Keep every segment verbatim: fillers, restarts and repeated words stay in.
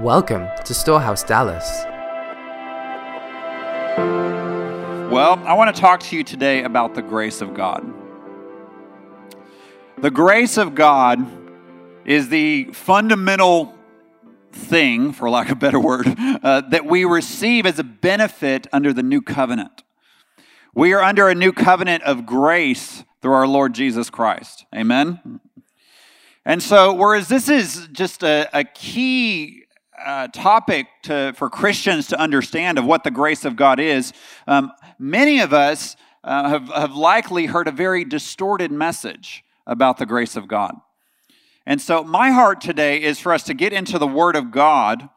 Welcome to Storehouse Dallas. Well, I want to talk to you today about the grace of God. The grace of God is the fundamental thing, for lack of a better word, uh, that we receive as a benefit under the new covenant. We are under a new covenant of grace through our Lord Jesus Christ. Amen? And so, whereas this is just a, a key Uh, topic to, for Christians to understand of what the grace of God is, um, many of us uh, have, have likely heard a very distorted message about the grace of God. And so my heart today is for us to get into the Word of God,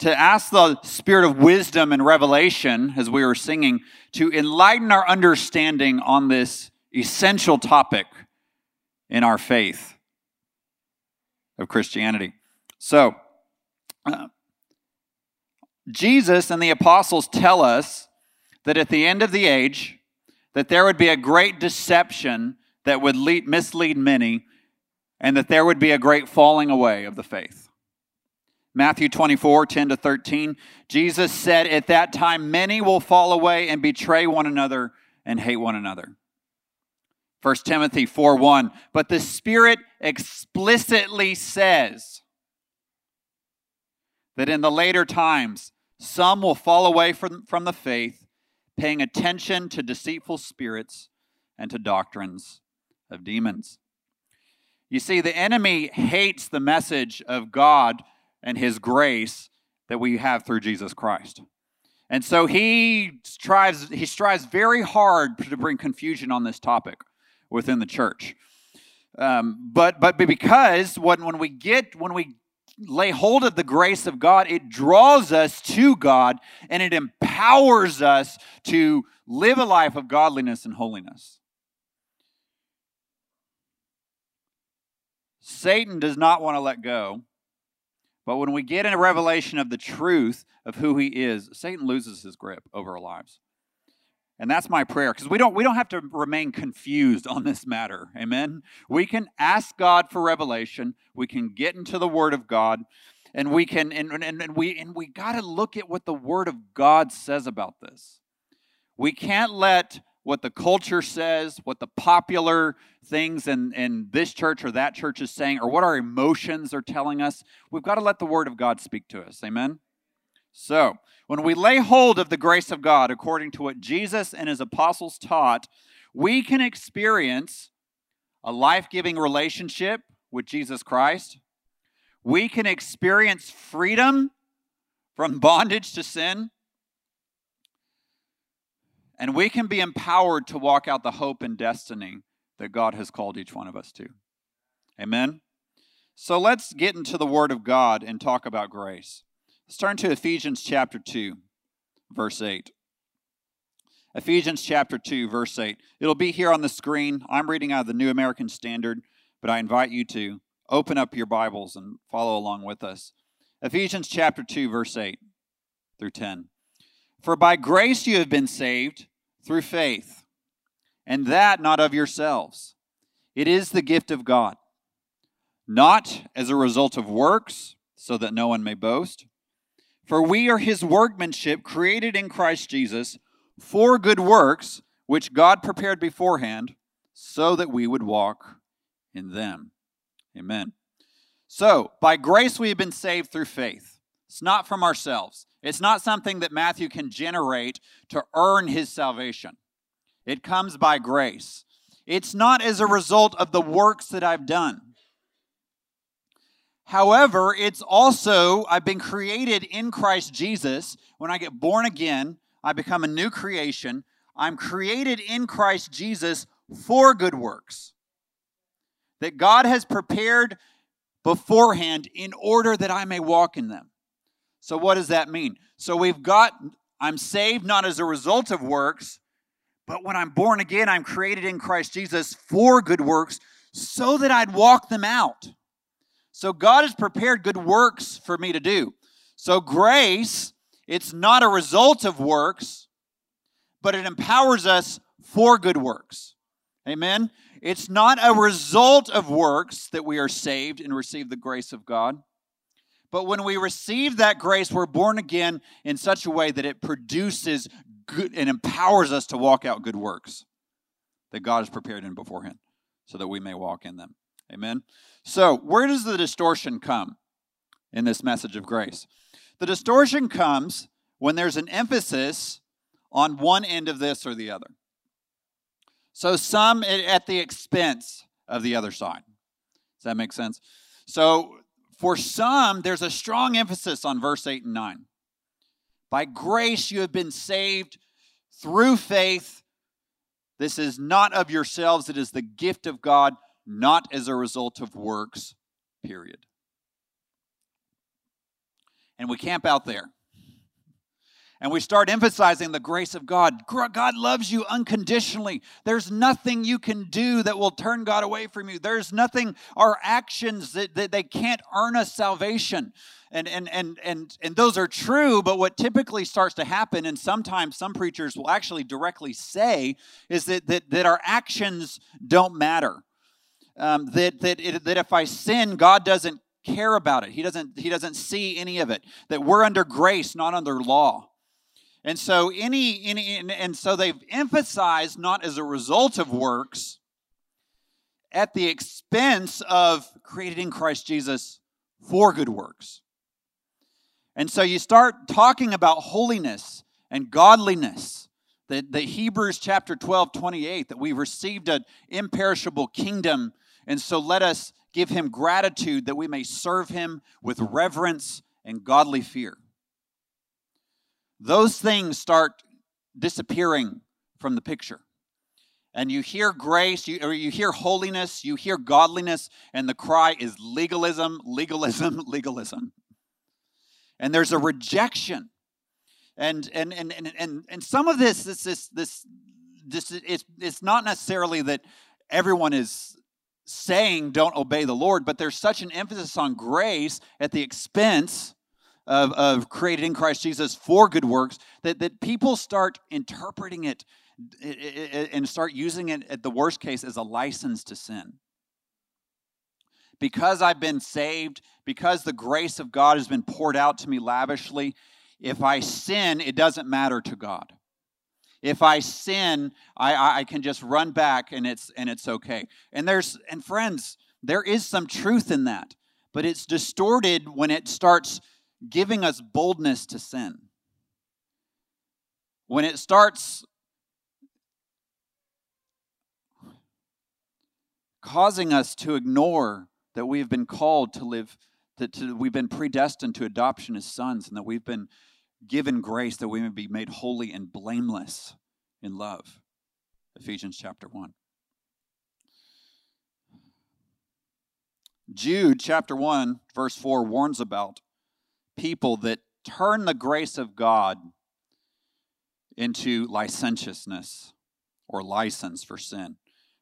to ask the Spirit of wisdom and revelation, as we were singing, to enlighten our understanding on this essential topic in our faith of Christianity. So, Uh, Jesus and the apostles tell us that at the end of the age, that there would be a great deception that would lead, mislead many, and that there would be a great falling away of the faith. Matthew twenty-four, ten to thirteen, Jesus said, "At that time, many will fall away and betray one another and hate one another." First Timothy four, one, "But the Spirit explicitly says that in the later times, some will fall away from, from the faith, paying attention to deceitful spirits and to doctrines of demons." You see, the enemy hates the message of God and his grace that we have through Jesus Christ. And so he strives, he strives very hard to bring confusion on this topic within the church. Um, but but because when, when we get, when we lay hold of the grace of God, it draws us to God, and it empowers us to live a life of godliness and holiness. Satan does not want to let go, but when we get in a revelation of the truth of who he is, Satan loses his grip over our lives. And that's my prayer, because we don't, we don't have to remain confused on this matter, amen? We can ask God for revelation, we can get into the Word of God, and we can, and, and, and we, and we got to look at what the Word of God says about this. We can't let what the culture says, what the popular things in, in this church or that church is saying, or what our emotions are telling us. We've got to let the Word of God speak to us, amen? So, when we lay hold of the grace of God according to what Jesus and his apostles taught, we can experience a life-giving relationship with Jesus Christ. We can experience freedom from bondage to sin. And we can be empowered to walk out the hope and destiny that God has called each one of us to. Amen? So let's get into the Word of God and talk about grace. Let's turn to Ephesians chapter two, verse eight. Ephesians chapter two, verse eight. It'll be here on the screen. I'm reading out of the New American Standard, but I invite you to open up your Bibles and follow along with us. Ephesians chapter two, verse eight through ten. "For by grace you have been saved through faith, and that not of yourselves. It is the gift of God, not as a result of works, so that no one may boast. For we are his workmanship, created in Christ Jesus, for good works, which God prepared beforehand, so that we would walk in them." Amen. So, by grace we have been saved through faith. It's not from ourselves. It's not something that Matthew can generate to earn his salvation. It comes by grace. It's not as a result of the works that I've done. However, it's also, I've been created in Christ Jesus. When I get born again, I become a new creation. I'm created in Christ Jesus for good works that God has prepared beforehand in order that I may walk in them. So what does that mean? So we've got, I'm saved not as a result of works, but when I'm born again, I'm created in Christ Jesus for good works so that I'd walk them out. So God has prepared good works for me to do. So grace, it's not a result of works, but it empowers us for good works. Amen? It's not a result of works that we are saved and receive the grace of God, But when we receive that grace, we're born again in such a way that it produces good and empowers us to walk out good works that God has prepared in beforehand so that we may walk in them. Amen? So where does the distortion come in this message of grace? The distortion comes when there's an emphasis on one end of this or the other. So some at the expense of the other side. Does that make sense? So for some, there's a strong emphasis on verse eight and nine. By grace you have been saved through faith. This is not of yourselves. It is the gift of God, not as a result of works, period. And we camp out there. And we start emphasizing the grace of God. God loves you unconditionally. There's nothing you can do that will turn God away from you. There's nothing, our actions, that, that they can't earn us salvation. And, and, and, and, and those are true, but what typically starts to happen, and sometimes some preachers will actually directly say, is that, that, that our actions don't matter. Um, that, that, it, that if I sin, God doesn't care about it. He doesn't, he doesn't see any of it. That we're under grace, not under law. And so any, any and so they've emphasized not as a result of works at the expense of created in Christ Jesus for good works. And so you start talking about holiness and godliness, the, the Hebrews chapter twelve, twenty-eight, that we received an imperishable kingdom, and so let us give him gratitude that we may serve him with reverence and godly fear. Those things start disappearing from the picture. And you hear grace, you, or you hear holiness, you hear godliness, and the cry is legalism, legalism, legalism. And there's a rejection. And and and and and, and some of this, this, this, this, this it's, it's not necessarily that everyone is saying don't obey the Lord, but there's such an emphasis on grace at the expense Of, of created in Christ Jesus for good works, that, that people start interpreting it and start using it, at the worst case, as a license to sin. Because I've been saved, because the grace of God has been poured out to me lavishly, if I sin, it doesn't matter to God. If I sin, I, I can just run back and it's and it's okay. And there's and friends, there is some truth in that, but it's distorted when it starts giving us boldness to sin. When it starts causing us to ignore that we've been called to live, that to, we've been predestined to adoption as sons, and that we've been given grace that we may be made holy and blameless in love. Ephesians chapter one. Jude chapter one, verse four, warns about people that turn the grace of God into licentiousness or license for sin.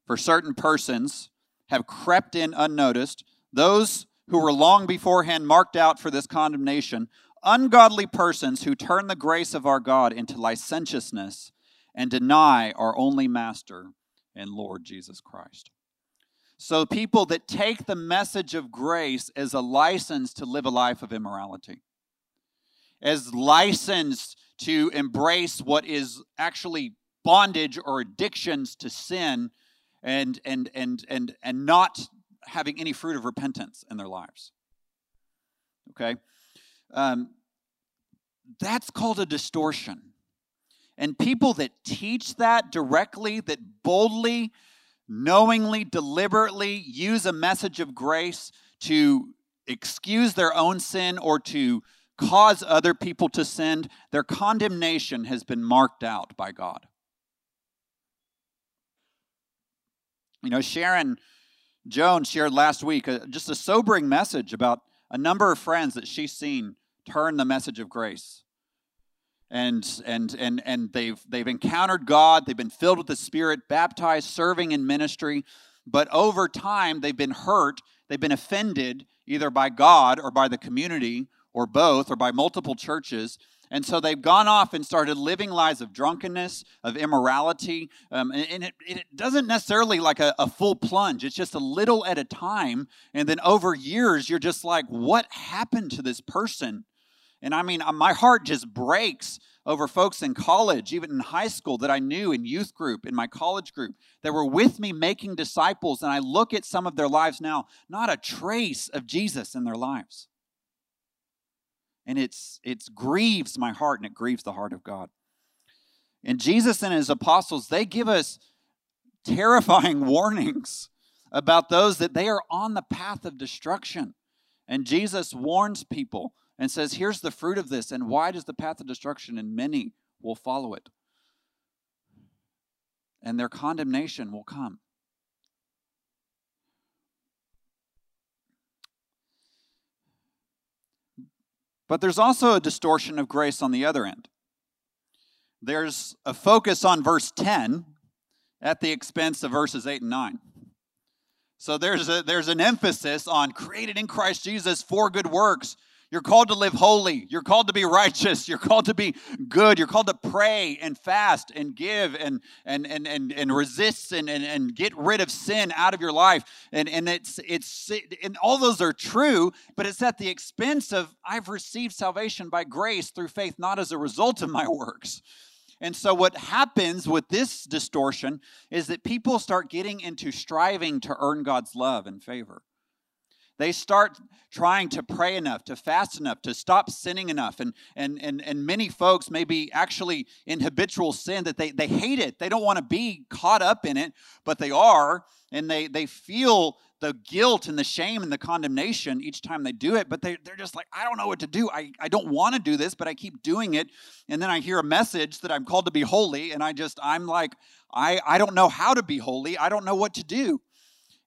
For certain persons have crept in unnoticed, those who were long beforehand marked out for this condemnation, ungodly persons who turn the grace of our God into licentiousness and deny our only Master and Lord Jesus Christ. So people that take the message of grace as a license to live a life of immorality, as licensed to embrace what is actually bondage or addictions to sin, and and and and and not having any fruit of repentance in their lives. Okay, um, that's called a distortion. And people that teach that directly, that boldly, knowingly, deliberately use a message of grace to excuse their own sin or to cause other people to sin, their condemnation has been marked out by God. You know, Sharon Jones shared last week uh, just a sobering message about a number of friends that she's seen turn the message of grace. And and and and they've they've encountered God, they've been filled with the Spirit, baptized, serving in ministry, but over time they've been hurt, they've been offended either by God or by the community or both or by multiple churches, And so they've gone off and started living lives of drunkenness, of immorality, um, and, and it, it doesn't necessarily like a, a full plunge. It's just a little at a time, and then over years, you're just like, what happened to this person? And I mean, my heart just breaks over folks in college, even in high school, that I knew in youth group, in my college group, that were with me making disciples, and I look at some of their lives now, not a trace of Jesus in their lives. And it's it's grieves my heart, and it grieves the heart of God. And Jesus and his apostles, they give us terrifying warnings about those that they are on the path of destruction. And Jesus warns people and says, here's the fruit of this, and wide is the path of destruction, and many will follow it. And their condemnation will come. But there's also a distortion of grace on the other end. There's a focus on verse ten at the expense of verses eight and nine. So there's a, there's an emphasis on created in Christ Jesus for good works. You're called to live holy. You're called to be righteous. You're called to be good. You're called to pray and fast and give and and and and, and resist and, and and get rid of sin out of your life. And and it's it's and all those are true, but it's at the expense of I've received salvation by grace through faith, not as a result of my works. And so what happens with this distortion is that people start getting into striving to earn God's love and favor. They start trying to pray enough, to fast enough, to stop sinning enough. And and and, and many folks may be actually in habitual sin that they, they hate it. They don't want to be caught up in it, but they are. And they, they feel the guilt and the shame and the condemnation each time they do it. But they, they're just like, I don't know what to do. I, I don't want to do this, but I keep doing it. And then I hear a message that I'm called to be holy. And I just, I'm like, I, I don't know how to be holy. I don't know what to do.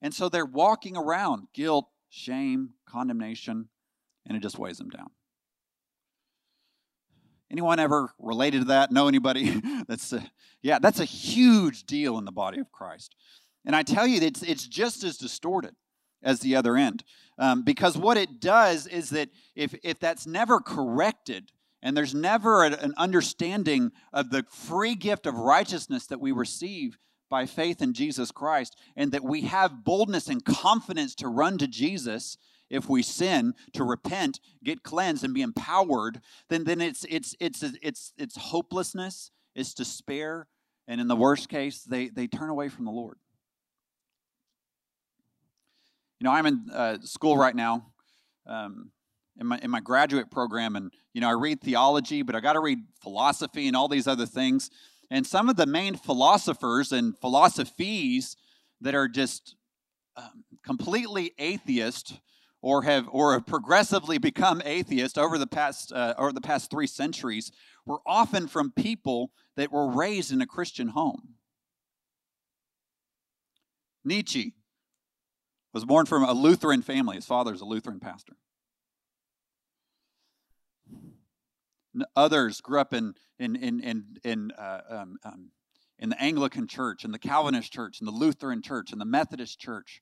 And so they're walking around guilt, shame, condemnation, and it just weighs them down. Anyone ever related to that? Know anybody? that's a, yeah, that's a huge deal in the body of Christ. And I tell you, it's, it's just as distorted as the other end. Um, because what it does is that if, if that's never corrected, and there's never an understanding of the free gift of righteousness that we receive by faith in Jesus Christ, and that we have boldness and confidence to run to Jesus if we sin, to repent, get cleansed, and be empowered, then then it's it's it's it's it's hopelessness, it's despair, and in the worst case, they they turn away from the Lord. You know, I'm in uh, school right now, um, in my in my graduate program, and you know, I read theology, but I got to read philosophy and all these other things. And some of the main philosophers and philosophies that are just um, completely atheist, or have or have progressively become atheist over the past uh, over the past three centuries, were often from people that were raised in a Christian home. Nietzsche was born from a Lutheran family. His father's a Lutheran pastor. Others grew up in in in in in, uh, um, um, in the Anglican church, and the Calvinist church, and the Lutheran church, and the Methodist church,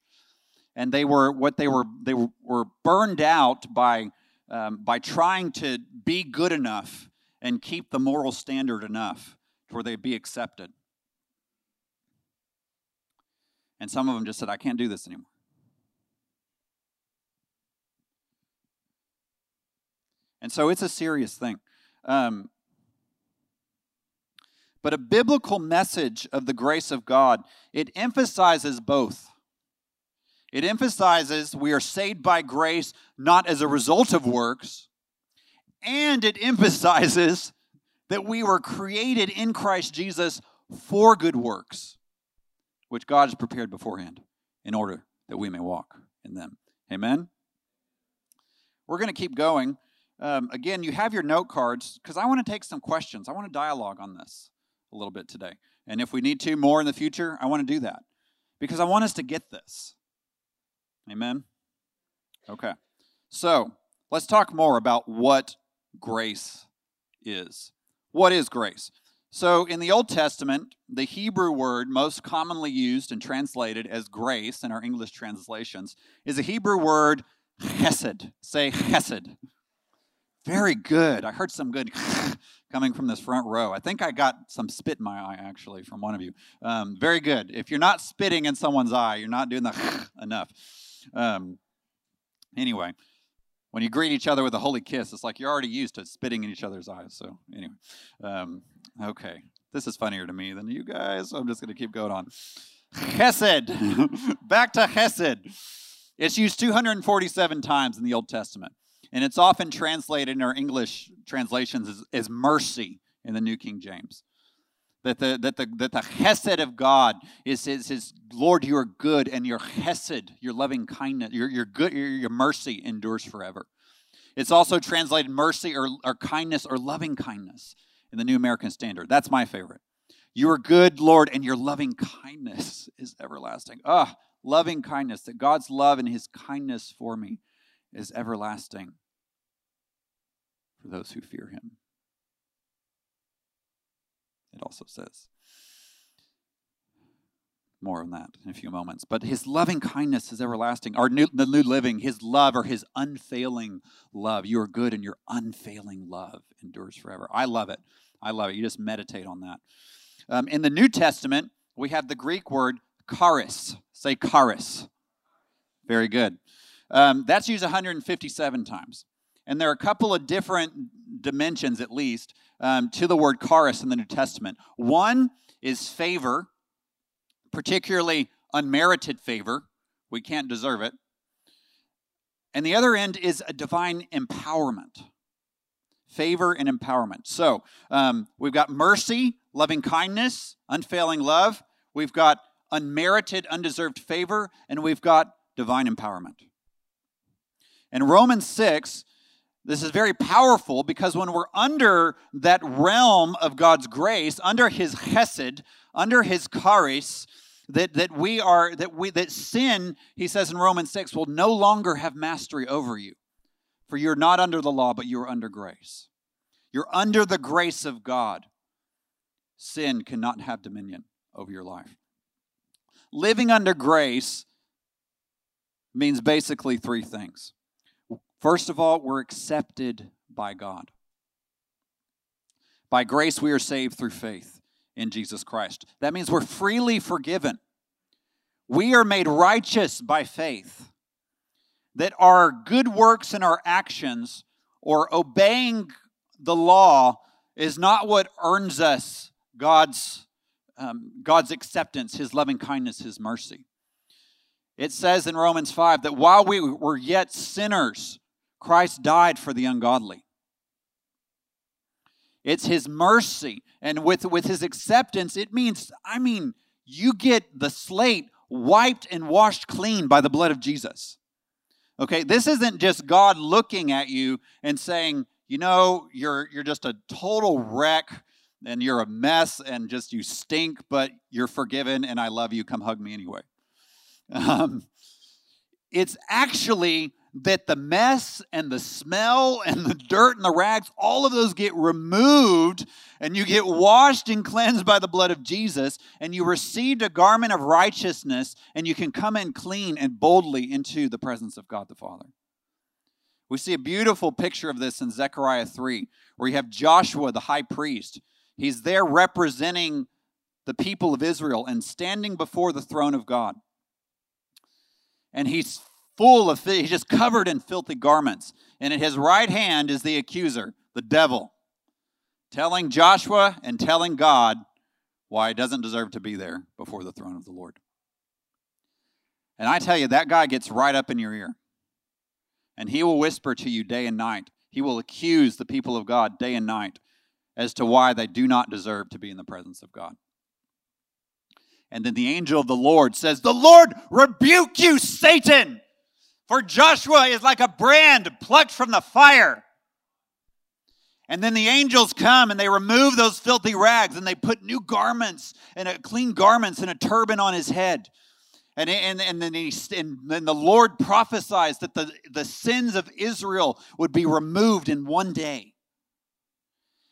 and they were what they were they were burned out by um, by trying to be good enough and keep the moral standard enough where they'd be accepted. And some of them just said, "I can't do this anymore." And so it's a serious thing. Um, but a biblical message of the grace of God, it emphasizes both. It emphasizes we are saved by grace, not as a result of works, and it emphasizes that we were created in Christ Jesus for good works, which God has prepared beforehand in order that we may walk in them. Amen? We're going to keep going. Um, again, you have your note cards, because I want to take some questions. I want to dialogue on this a little bit today. And if we need to more in the future, I want to do that, because I want us to get this. Amen? Okay. So let's talk more about what grace is. What is grace? So in the Old Testament, the Hebrew word most commonly used and translated as grace in our English translations is a Hebrew word, chesed. Say chesed. Very good. I heard some good coming from this front row. I think I got some spit in my eye, actually, from one of you. Um, very good. If you're not spitting in someone's eye, you're not doing the enough. Um, anyway, when you greet each other with a holy kiss, it's like you're already used to spitting in each other's eyes. So anyway, um, okay. This is funnier to me than you guys, so I'm just going to keep going on. Chesed. Back to chesed. It's used two hundred forty-seven times in the Old Testament. And it's often translated in our English translations as, as mercy in the New King James. That the, that the, that the chesed of God is, is, is, Lord, you are good, and your chesed, your loving kindness, your, your, good, your, your mercy endures forever. It's also translated mercy or, or kindness or loving kindness in the New American Standard. That's my favorite. You are good, Lord, and your loving kindness is everlasting. Ah, loving kindness, that God's love and his kindness for me is everlasting for those who fear him. It also says more on that in a few moments. But his loving kindness is everlasting. Or new, the New Living, his love or his unfailing love. You are good and your unfailing love endures forever. I love it. I love it. You just meditate on that. Um, in the New Testament, we have the Greek word charis. Say charis. Very good. Um, that's used one hundred fifty-seven times. And there are a couple of different dimensions, at least, um, to the word charis in the New Testament. One is favor, particularly unmerited favor. We can't deserve it. And the other end is a divine empowerment. Favor and empowerment. So um, we've got mercy, loving kindness, unfailing love. We've got unmerited, undeserved favor. And we've got divine empowerment. In Romans six, this is very powerful because when we're under that realm of God's grace, under his chesed, under his charis, that, that we are, that we that sin, he says in Romans six, will no longer have mastery over you. For you're not under the law, but you're under grace. You're under the grace of God. Sin cannot have dominion over your life. Living under grace means basically three things. First of all, we're accepted by God. By grace, we are saved through faith in Jesus Christ. That means we're freely forgiven. We are made righteous by faith. That our good works and our actions or obeying the law is not what earns us God's, um, God's acceptance, his loving kindness, his mercy. It says in Romans five that while we were yet sinners, Christ died for the ungodly. It's his mercy. And with, with his acceptance, it means, I mean, you get the slate wiped and washed clean by the blood of Jesus. Okay, this isn't just God looking at you and saying, you know, you're, you're just a total wreck and you're a mess and just you stink, but you're forgiven and I love you. Come hug me anyway. Um, it's actually that the mess and the smell and the dirt and the rags, all of those get removed and you get washed and cleansed by the blood of Jesus and you received a garment of righteousness and you can come in clean and boldly into the presence of God the Father. We see a beautiful picture of this in Zechariah three where you have Joshua, the high priest. He's there representing the people of Israel and standing before the throne of God. And he's full of, he's just covered in filthy garments. And in his right hand is the accuser, the devil, telling Joshua and telling God why he doesn't deserve to be there before the throne of the Lord. And I tell you, that guy gets right up in your ear. And he will whisper to you day and night. He will accuse the people of God day and night as to why they do not deserve to be in the presence of God. And then the angel of the Lord says, the Lord rebuke you, Satan, for Joshua is like a brand plucked from the fire. And then the angels come and they remove those filthy rags and they put new garments and a, clean garments and a turban on his head. And, and, and, then he, and then the Lord prophesies that the, the sins of Israel would be removed in one day.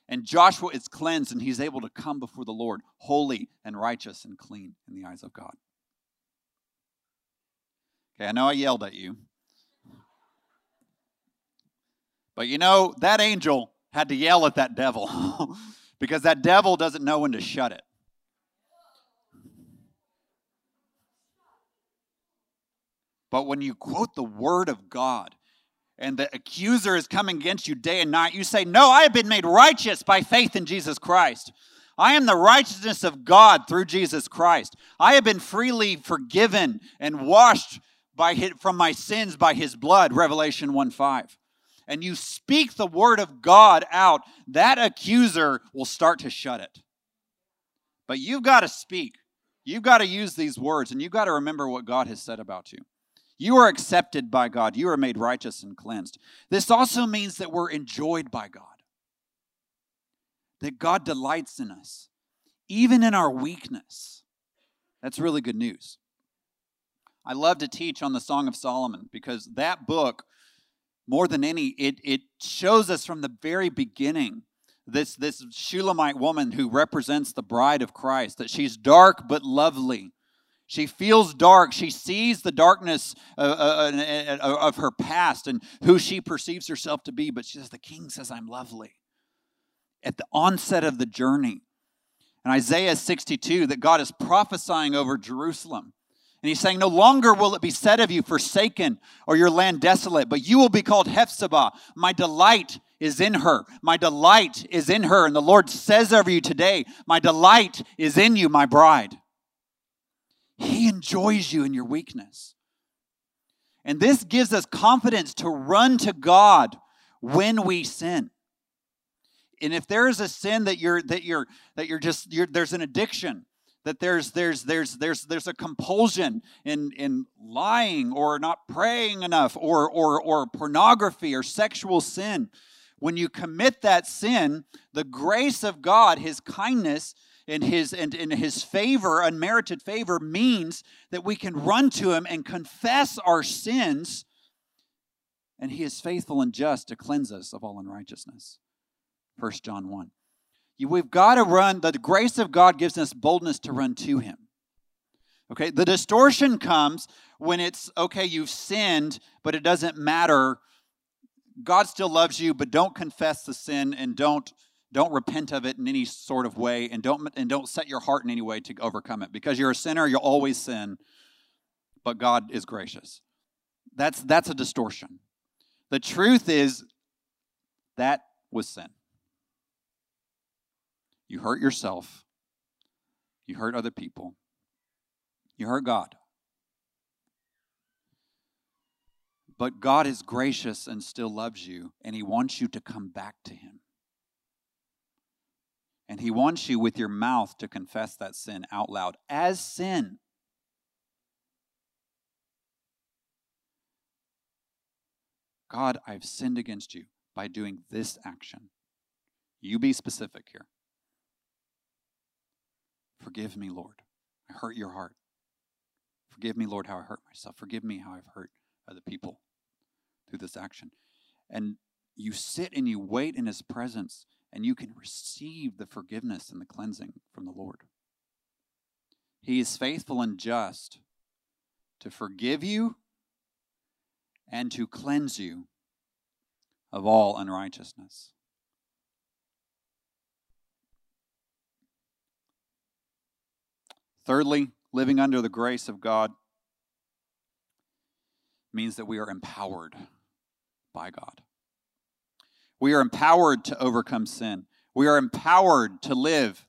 And Joshua is cleansed, and he's able to come before the Lord, holy and righteous and clean in the eyes of God. Okay, I know I yelled at you. But you know, that angel had to yell at that devil because that devil doesn't know when to shut it. But when you quote the word of God and the accuser is coming against you day and night, you say, no, I have been made righteous by faith in Jesus Christ. I am the righteousness of God through Jesus Christ. I have been freely forgiven and washed by his, from my sins by his blood, Revelation one five. And you speak the word of God out, that accuser will start to shut it. But you've got to speak. You've got to use these words, and you've got to remember what God has said about you. You are accepted by God. You are made righteous and cleansed. This also means that we're enjoyed by God, that God delights in us, even in our weakness. That's really good news. I love to teach on the Song of Solomon because that book, more than any, it, it shows us from the very beginning this, this Shulamite woman who represents the bride of Christ, that she's dark but lovely. She feels dark. She sees the darkness uh, uh, uh, of her past and who she perceives herself to be. But she says, the king says, I'm lovely. At the onset of the journey. In Isaiah sixty-two, that God is prophesying over Jerusalem. And he's saying, no longer will it be said of you forsaken or your land desolate, but you will be called Hephzibah. My delight is in her. My delight is in her. And the Lord says over you today, my delight is in you, my bride. He enjoys you in your weakness. And this gives us confidence to run to God when we sin. And if there is a sin that you're that you're that you're just you're, there's an addiction, that there's there's there's there's there's a compulsion in in lying or not praying enough or or or pornography or sexual sin, when you commit that sin, the grace of God, his kindness, and his, and, and his favor, unmerited favor, means that we can run to him and confess our sins, and he is faithful and just to cleanse us of all unrighteousness. First John one. You, we've got to run. The grace of God gives us boldness to run to him. Okay, the distortion comes when it's, okay, you've sinned, but it doesn't matter. God still loves you, but don't confess the sin and don't Don't repent of it in any sort of way, and don't and don't set your heart in any way to overcome it. Because you're a sinner, you'll always sin, but God is gracious. That's, that's a distortion. The truth is, that was sin. You hurt yourself. You hurt other people. You hurt God. But God is gracious and still loves you, and he wants you to come back to him. And he wants you with your mouth to confess that sin out loud as sin. God, I've sinned against you by doing this action. You be specific here. Forgive me, Lord. I hurt your heart. Forgive me, Lord, how I hurt myself. Forgive me how I've hurt other people through this action. And you sit and you wait in his presence. And you can receive the forgiveness and the cleansing from the Lord. He is faithful and just to forgive you and to cleanse you of all unrighteousness. Thirdly, living under the grace of God means that we are empowered by God. We are empowered to overcome sin. We are empowered to live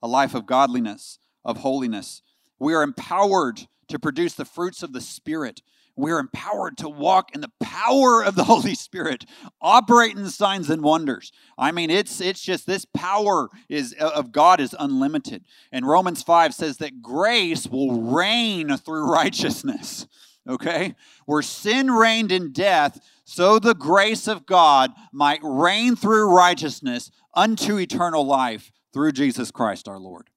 a life of godliness, of holiness. We are empowered to produce the fruits of the Spirit. We are empowered to walk in the power of the Holy Spirit, operate in signs and wonders. I mean, it's it's just this power is of God is unlimited. And Romans five says that grace will reign through righteousness. Okay? Where sin reigned in death, so the grace of God might reign through righteousness unto eternal life through Jesus Christ our Lord.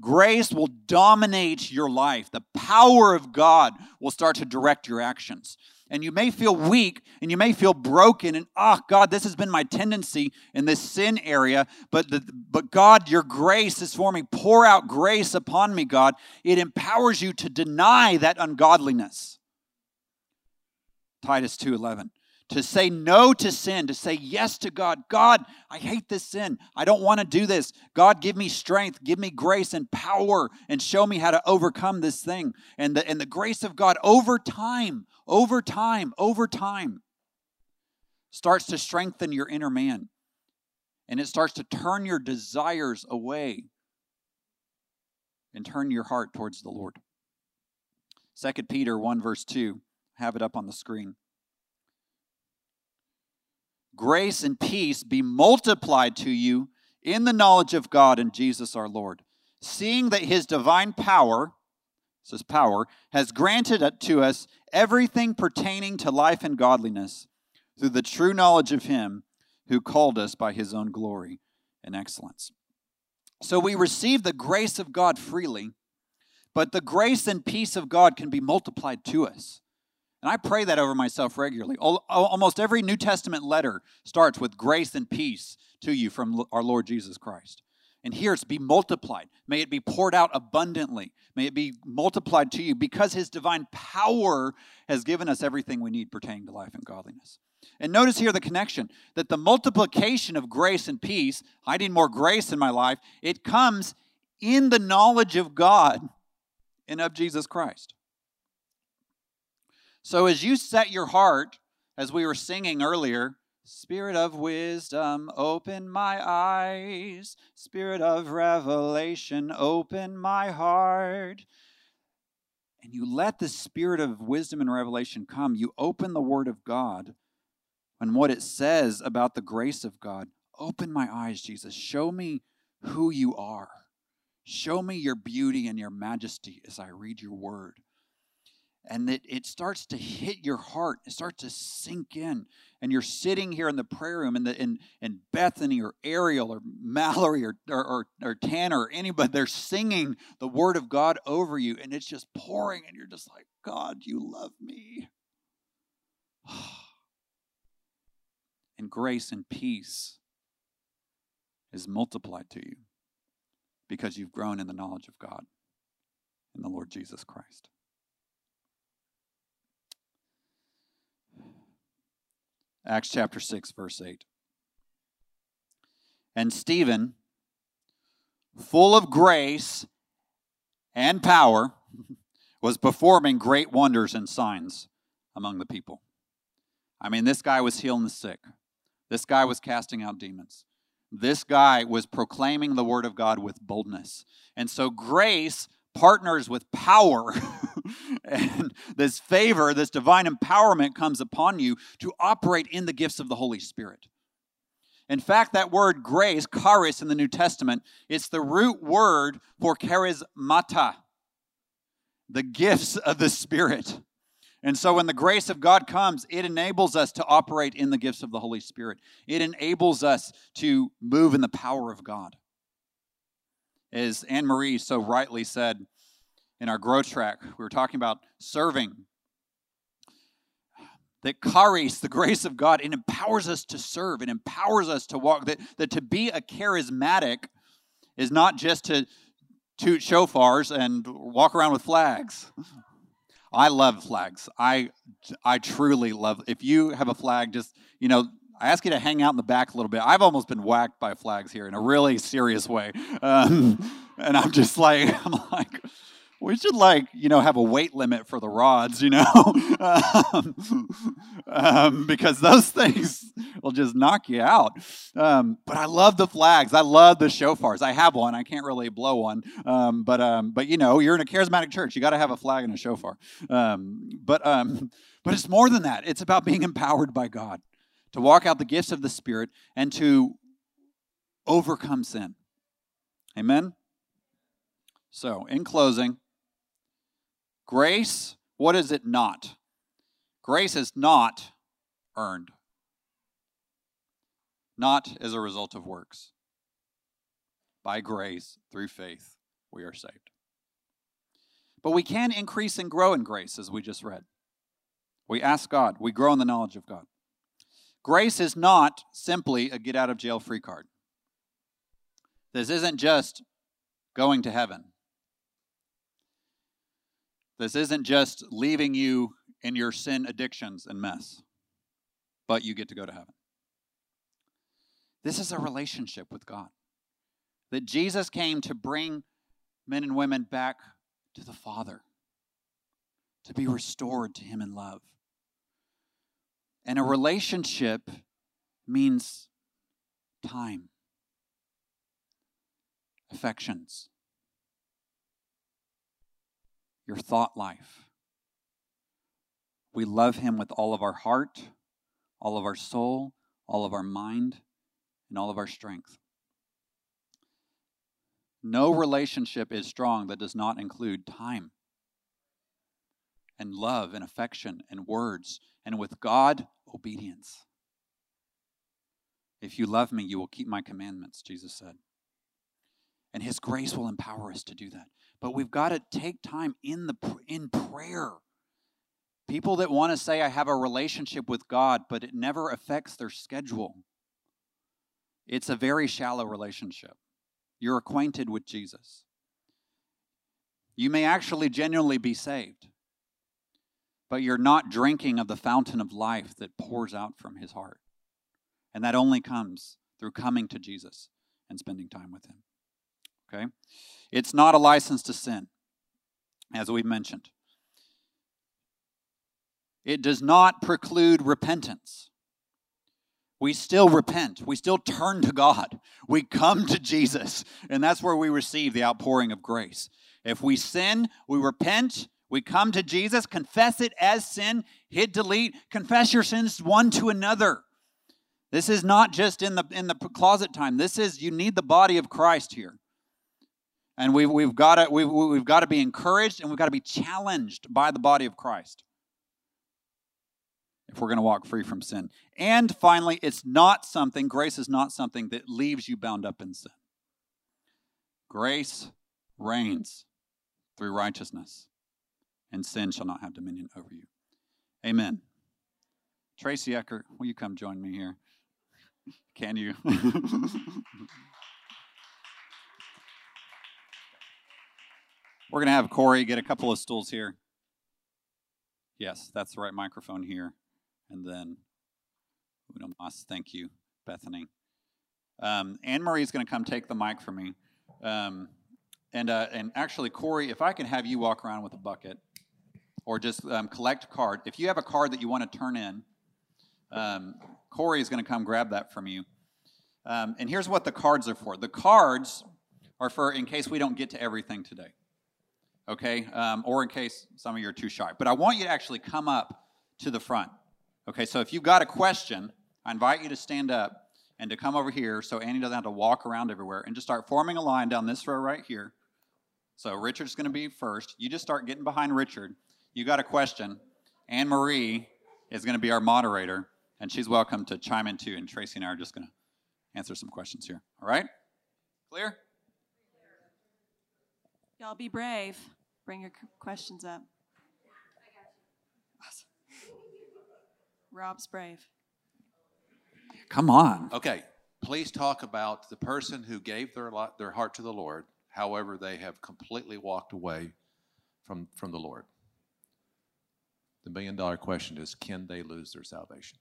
Grace will dominate your life. The power of God will start to direct your actions. And you may feel weak and you may feel broken and, oh, God, this has been my tendency in this sin area. But, the, but God, your grace is for me. Pour out grace upon me, God. It empowers you to deny that ungodliness. Titus two eleven. to say no to sin, to say yes to God. God, I hate this sin. I don't want to do this. God, give me strength, give me grace and power, and show me how to overcome this thing. And the, and the grace of God over time, over time, over time starts to strengthen your inner man. And it starts to turn your desires away and turn your heart towards the Lord. Second Peter one, verse two. Have it up on the screen. Grace and peace be multiplied to you in the knowledge of God and Jesus our Lord, seeing that his divine power, this is power, has granted to us everything pertaining to life and godliness through the true knowledge of him who called us by his own glory and excellence. So we receive the grace of God freely, but the grace and peace of God can be multiplied to us. And I pray that over myself regularly. Almost every New Testament letter starts with grace and peace to you from our Lord Jesus Christ. And here it's be multiplied. May it be poured out abundantly. May it be multiplied to you because his divine power has given us everything we need pertaining to life and godliness. And notice here the connection, that the multiplication of grace and peace, I need more grace in my life, it comes in the knowledge of God and of Jesus Christ. So as you set your heart, as we were singing earlier, Spirit of wisdom, open my eyes. Spirit of revelation, open my heart. And you let the Spirit of wisdom and revelation come. You open the Word of God and what it says about the grace of God. Open my eyes, Jesus. Show me who you are. Show me your beauty and your majesty as I read your word. And it, it starts to hit your heart. It starts to sink in. And you're sitting here in the prayer room in, the, in, in Bethany or Ariel or Mallory or, or, or, or Tanner or anybody. They're singing the word of God over you. And it's just pouring. And you're just like, God, you love me. And grace and peace is multiplied to you because you've grown in the knowledge of God and the Lord Jesus Christ. Acts chapter six, verse eight. And Stephen, full of grace and power, was performing great wonders and signs among the people. I mean, this guy was healing the sick. This guy was casting out demons. This guy was proclaiming the word of God with boldness. And so grace partners with power. And this favor, this divine empowerment comes upon you to operate in the gifts of the Holy Spirit. In fact, that word grace, charis in the New Testament, it's the root word for charismata, the gifts of the Spirit. And so when the grace of God comes, it enables us to operate in the gifts of the Holy Spirit. It enables us to move in the power of God. As Anne-Marie so rightly said in our growth track, we were talking about serving. That charis, the grace of God, it empowers us to serve. It empowers us to walk. That, that to be a charismatic is not just to toot shofars and walk around with flags. I love flags. I I truly love. If you have a flag, just, you know, I ask you to hang out in the back a little bit. I've almost been whacked by flags here in a really serious way. Um, and I'm just like, I'm like, we should, like, you know, have a weight limit for the rods, you know, um, um, because those things will just knock you out. Um, but I love the flags. I love the shofars. I have one. I can't really blow one. Um, but, um, but you know, you're in a charismatic church. You got to have a flag and a shofar. Um, but, um, but it's more than that. It's about being empowered by God to walk out the gifts of the Spirit and to overcome sin. Amen? So, in closing, grace, what is it not? Grace is not earned. Not as a result of works. By grace, through faith, we are saved. But we can increase and grow in grace, as we just read. We ask God. We grow in the knowledge of God. Grace is not simply a get-out-of-jail-free card. This isn't just going to heaven. This isn't just leaving you in your sin addictions and mess. but you get to go to heaven. This is a relationship with God. That Jesus came to bring men and women back to the Father, to be restored to Him in love. And a relationship means time, affections, your thought life. We love Him with all of our heart, all of our soul, all of our mind, and all of our strength. No relationship is strong that does not include time and love and affection and words, and with God, obedience. If you love me, you will keep my commandments, Jesus said. And His grace will empower us to do that. But we've got to take time in the in prayer. People that want to say, I have a relationship with God, but it never affects their schedule. It's a very shallow relationship. You're acquainted with Jesus. You may actually genuinely be saved, but you're not drinking of the fountain of life that pours out from His heart. And that only comes through coming to Jesus and spending time with Him. Okay? It's not a license to sin, as we've mentioned. It does not preclude repentance. We still repent. We still turn to God. We come to Jesus, and that's where we receive the outpouring of grace. If we sin, we repent. We come to Jesus, confess it as sin, hit delete, confess your sins one to another. This is not just in the in the closet time. This is, you need the body of Christ here. And we've, we've got to, we've, we've got to be encouraged, and we've got to be challenged by the body of Christ if we're going to walk free from sin. And finally, it's not something, grace is not something that leaves you bound up in sin. Grace reigns through righteousness, and sin shall not have dominion over you. Amen. Tracy Eckert, will you come join me here? Can you? We're going to have Corey get a couple of stools here. Yes, that's the right microphone here. And then, thank you, Bethany. Um, Anne-Marie is going to come take the mic for me. Um, and uh, and actually, Corey, if I can have you walk around with a bucket or just um, collect a card. If you have a card that you want to turn in, um, Corey is going to come grab that from you. Um, and here's what the cards are for. The cards are for in case we don't get to everything today. Okay, um, or in case some of you are too shy. But I want you to actually come up to the front. Okay, so if you've got a question, I invite you to stand up and to come over here so Annie doesn't have to walk around everywhere, and just start forming a line down this row right here. So Richard's going to be first. You just start getting behind Richard. You got a question. Anne-Marie is going to be our moderator, and she's welcome to chime in too. And Tracy and I are just going to answer some questions here. All right? Clear? Y'all be brave. Bring your questions up. Awesome. Rob's brave. Come on. Okay. Please talk about the person who gave their their heart to the Lord, however they have completely walked away from, from the Lord. The million dollar question is, can they lose their salvation?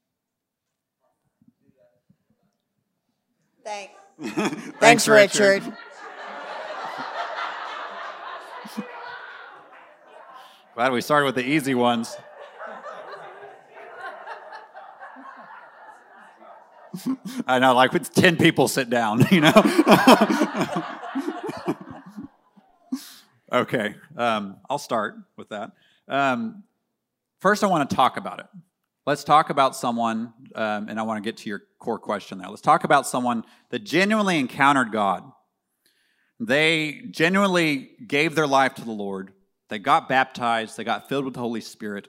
Thanks. Thanks, Richard. Richard. Glad we started with the easy ones. I know, like with ten people sit down, you know? Okay, um, I'll start with that. Um, first, I want to talk about it. Let's talk about someone, um, and I want to get to your core question there. Let's talk about someone that genuinely encountered God. They genuinely gave their life to the Lord. They got baptized. They got filled with the Holy Spirit.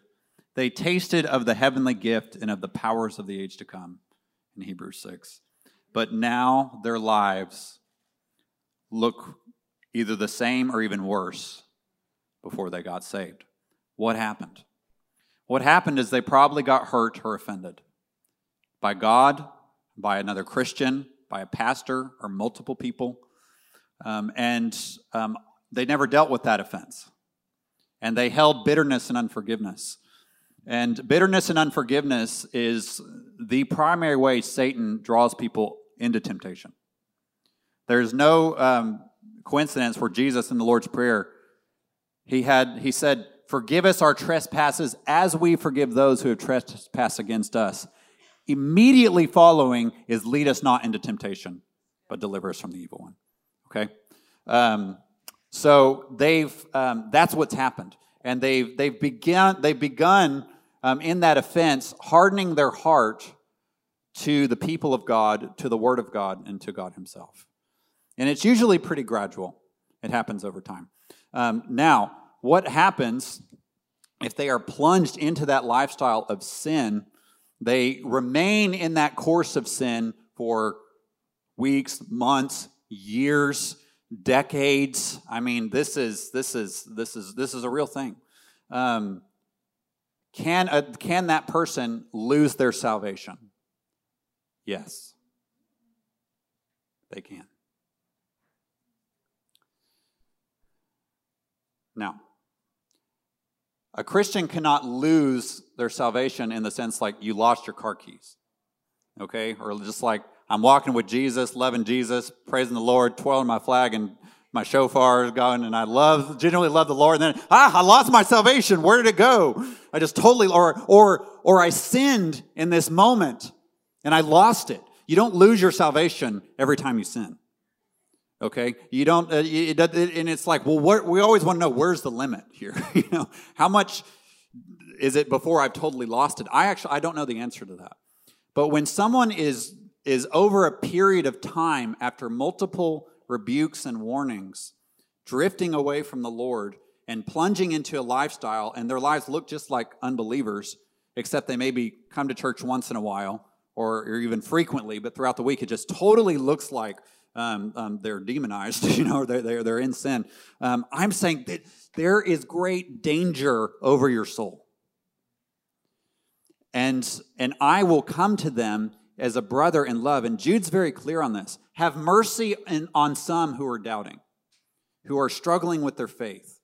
They tasted of the heavenly gift and of the powers of the age to come in Hebrews six. But now their lives look either the same or even worse before they got saved. What happened? What happened is they probably got hurt or offended by God, by another Christian, by a pastor, or multiple people. Um, and um, they never dealt with that offense. And they held bitterness and unforgiveness. And bitterness and unforgiveness is the primary way Satan draws people into temptation. There's no um, coincidence where Jesus in the Lord's Prayer, he had he said, "Forgive us our trespasses as we forgive those who have trespassed against us." Immediately following is, "Lead us not into temptation, but deliver us from the evil one." Okay? Um, so they've um, that's what's happened. And they've they've begun they've begun um, in that offense, hardening their heart to the people of God, to the Word of God, and to God Himself. And it's usually pretty gradual. It happens over time. Um, now, what happens if they are plunged into that lifestyle of sin? They remain in that course of sin for weeks, months, years, decades. I mean, this is this is this is this is a real thing. Um, can a, can that person lose their salvation? Yes, they can. Now, a Christian cannot lose their salvation in the sense like you lost your car keys, okay? Or just like, I'm walking with Jesus, loving Jesus, praising the Lord, twirling my flag and my shofar is going, and I love, genuinely love the Lord, and then, ah, I lost my salvation. Where did it go? I just totally, or or or I sinned in this moment, and I lost it. You don't lose your salvation every time you sin, okay? You don't, uh, it, it, and it's like, well, what, we always want to know, where's the limit here? You know, how much is it before I've totally lost it? I actually, I don't know the answer to that. But when someone is is over a period of time after multiple rebukes and warnings, drifting away from the Lord and plunging into a lifestyle, and their lives look just like unbelievers, except they maybe come to church once in a while or, or even frequently, but throughout the week it just totally looks like um, um, they're demonized, you know, they're, they're, they're in sin. Um, I'm saying that there is great danger over your soul. And, and I will come to them as a brother in love. And Jude's very clear on this. Have mercy in, on some who are doubting, who are struggling with their faith.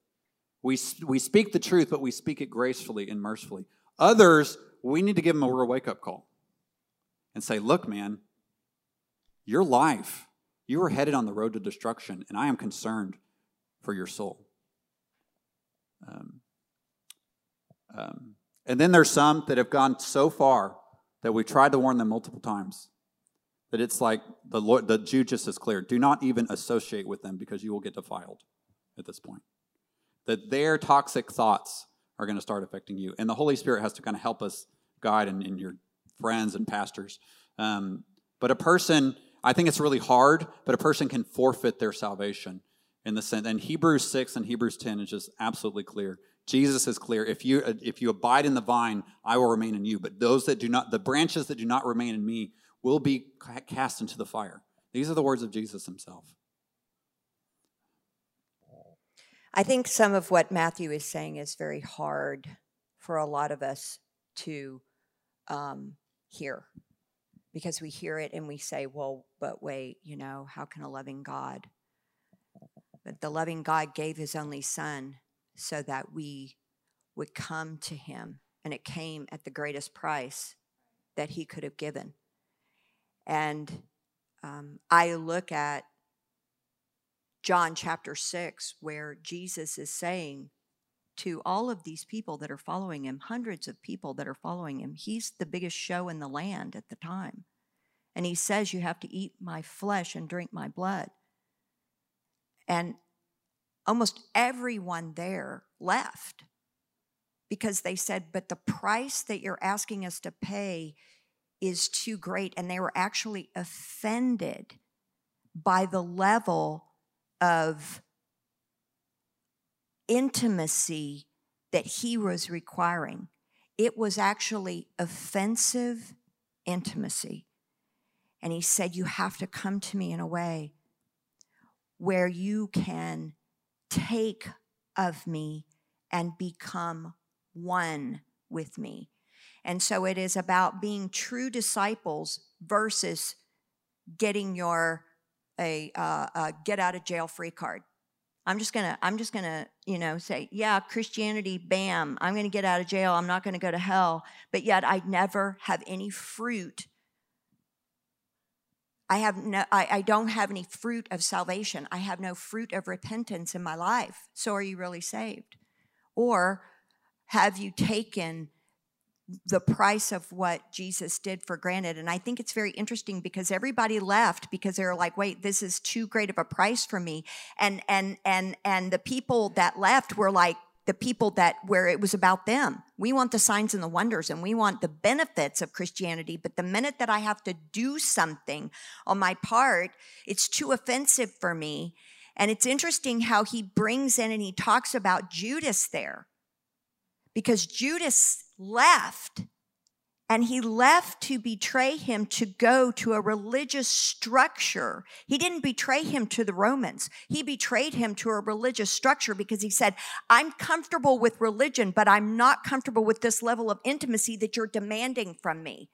We, we speak the truth, but we speak it gracefully and mercifully. Others, we need to give them a real wake-up call and say, look, man, your life, you are headed on the road to destruction, and I am concerned for your soul. Um, um, and then there's some that have gone so far that we tried to warn them multiple times, that it's like the Lord, the Jude just is clear. Do not even associate with them because you will get defiled at this point. That their toxic thoughts are going to start affecting you. And the Holy Spirit has to kind of help us guide in, in your friends and pastors. Um, but a person, I think it's really hard, but a person can forfeit their salvation in the sense. And Hebrews six and Hebrews ten is just absolutely clear. Jesus is clear. If you if you abide in the vine, I will remain in you. But those that do not, the branches that do not remain in me, will be cast into the fire. These are the words of Jesus himself. I think some of what Matthew is saying is very hard for a lot of us to um, hear, because we hear it and we say, well, but wait, you know, how can a loving God? But the loving God gave his only son so that we would come to him. And it came at the greatest price that he could have given. And um, I look at John chapter six, where Jesus is saying to all of these people that are following him, hundreds of people that are following him, he's the biggest show in the land at the time. And he says, you have to eat my flesh and drink my blood. And almost everyone there left because they said, but the price that you're asking us to pay is too great. And they were actually offended by the level of intimacy that he was requiring. It was actually offensive intimacy. And he said, you have to come to me in a way where you can take of me and become one with me. And so it is about being true disciples versus getting your a, uh, a get out of jail free card. I'm just gonna, I'm just gonna, you know, say, yeah, Christianity, bam, I'm gonna get out of jail, I'm not gonna go to hell, but yet I never have any fruit. I have no, I, I don't have any fruit of salvation. I have no fruit of repentance in my life. So are you really saved? Or have you taken the price of what Jesus did for granted? And I think it's very interesting because everybody left because they were like, wait, this is too great of a price for me. And and and and the people that left were like the people that where it was about them. We want the signs and the wonders and we want the benefits of Christianity. But the minute that I have to do something on my part, it's too offensive for me. And it's interesting how he brings in and he talks about Judas there, because Judas left, and he left to betray him to go to a religious structure. He didn't betray him to the Romans. He betrayed him to a religious structure because he said, I'm comfortable with religion, but I'm not comfortable with this level of intimacy that you're demanding from me.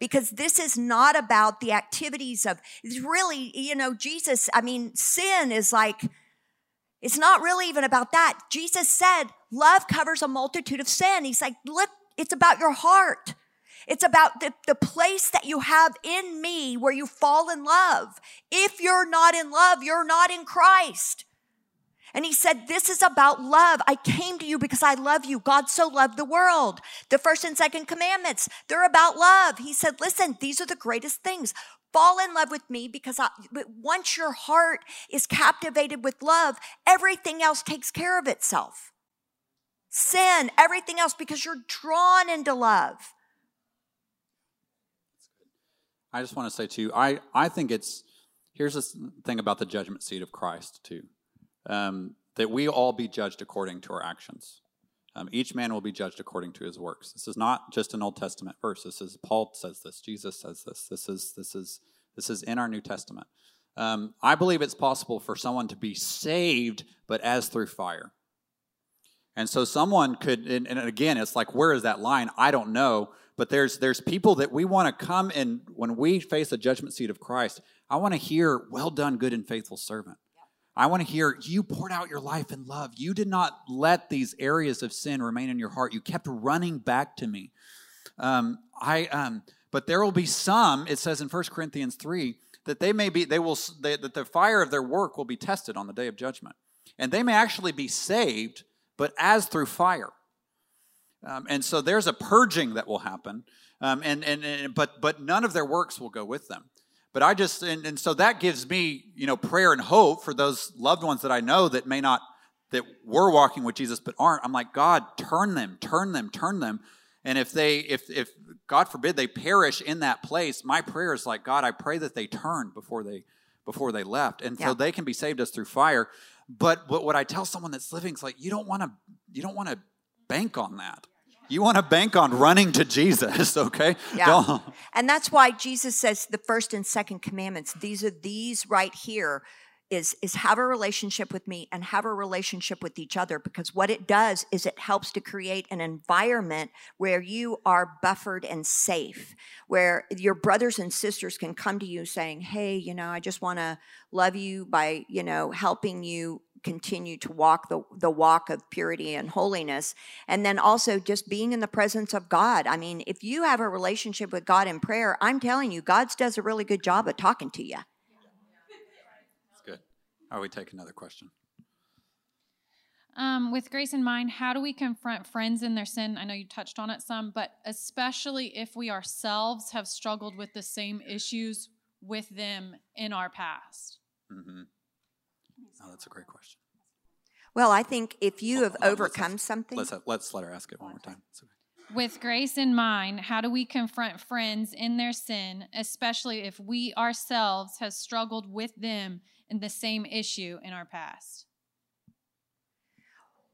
Because this is not about the activities of, it's really, you know, Jesus, I mean, sin is like, it's not really even about that. Jesus said, love covers a multitude of sin. He's like, look, it's about your heart. It's about the, the place that you have in me where you fall in love. If you're not in love, you're not in Christ. And he said, this is about love. I came to you because I love you. God so loved the world. The first and second commandments, they're about love. He said, listen, these are the greatest things. Fall in love with me because I, but once your heart is captivated with love, everything else takes care of itself. Sin, everything else, because you're drawn into love. I just want to say too, I, I think it's, here's this thing about the judgment seat of Christ too. Um, that we all be judged according to our actions. Um, each man will be judged according to his works. This is not just an Old Testament verse. This is Paul says this. Jesus says this. This is this is this is in our New Testament. Um, I believe it's possible for someone to be saved, but as through fire. And so someone could, and, and again, it's like, where is that line? I don't know. But there's there's people that we want to come and when we face the judgment seat of Christ, I want to hear, well done, good and faithful servant. I want to hear, you poured out your life in love. You did not let these areas of sin remain in your heart. You kept running back to me. Um, I, um, but there will be some, it says in First Corinthians three, that they may be, they will, they, that the fire of their work will be tested on the day of judgment. And they may actually be saved, but as through fire. Um, and so there's a purging that will happen. Um, and, and, and but, but none of their works will go with them. But I just, and, and so that gives me, you know, prayer and hope for those loved ones that I know that may not, that were walking with Jesus but aren't. I'm like, God, turn them, turn them, turn them. And if they, if, if God forbid they perish in that place, my prayer is like, God, I pray that they turn before they, before they left. And yeah. So they can be saved as through fire. But what, what I tell someone that's living is like, you don't want to, you don't want to bank on that. You want to bank on running to Jesus, okay? Yeah. Don't. And that's why Jesus says the first and second commandments, these are these right here, is, is have a relationship with me and have a relationship with each other, because what it does is it helps to create an environment where you are buffered and safe, where your brothers and sisters can come to you saying, hey, you know, I just want to love you by, you know, helping you continue to walk the, the walk of purity and holiness. And then also just being in the presence of God. I mean, if you have a relationship with God in prayer, I'm telling you, God does a really good job of talking to you. That's good. All right, we take another question. Um, with grace in mind, how do we confront friends in their sin? I know you touched on it some, but especially if we ourselves have struggled with the same issues with them in our past. Mm-hmm. Oh, that's a great question. Well, I think if you have oh, overcome let's, something... Let's, let's let her ask it one more time. Okay. With grace in mind, how do we confront friends in their sin, especially if we ourselves have struggled with them in the same issue in our past?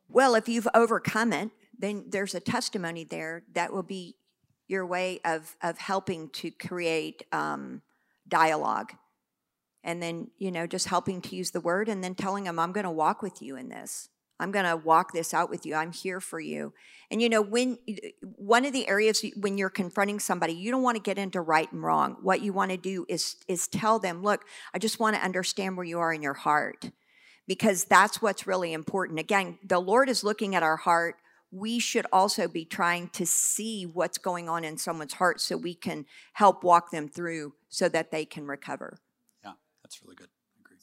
Well, if you've overcome it, then there's a testimony there that will be your way of, of helping to create um, dialogue. And then, you know, just helping to use the word and then telling them, I'm going to walk with you in this. I'm going to walk this out with you. I'm here for you. And, you know, when one of the areas when you're confronting somebody, you don't want to get into right and wrong. What you want to do is, is tell them, look, I just want to understand where you are in your heart. because that's what's really important. Again, the Lord is looking at our heart. We should also be trying to see what's going on in someone's heart so we can help walk them through so that they can recover. Yeah, that's really good. I agree.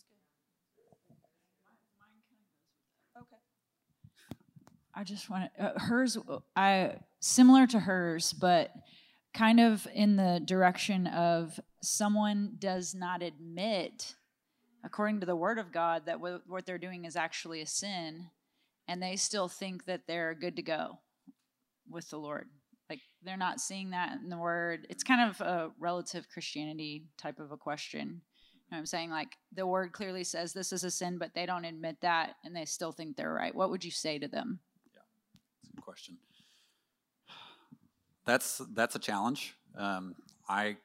Okay. I just want to, uh, hers, I similar to hers, but kind of in the direction of someone does not admit, according to the Word of God, that w- what they're doing is actually a sin. And they still think that they're good to go with the Lord. Like, they're not seeing that in the Word. It's kind of a relative Christianity type of a question. You know what I'm saying? Like, the Word clearly says this is a sin, but they don't admit that, and they still think they're right. What would you say to them? Yeah, that's a good question. That's that's a challenge. Um, I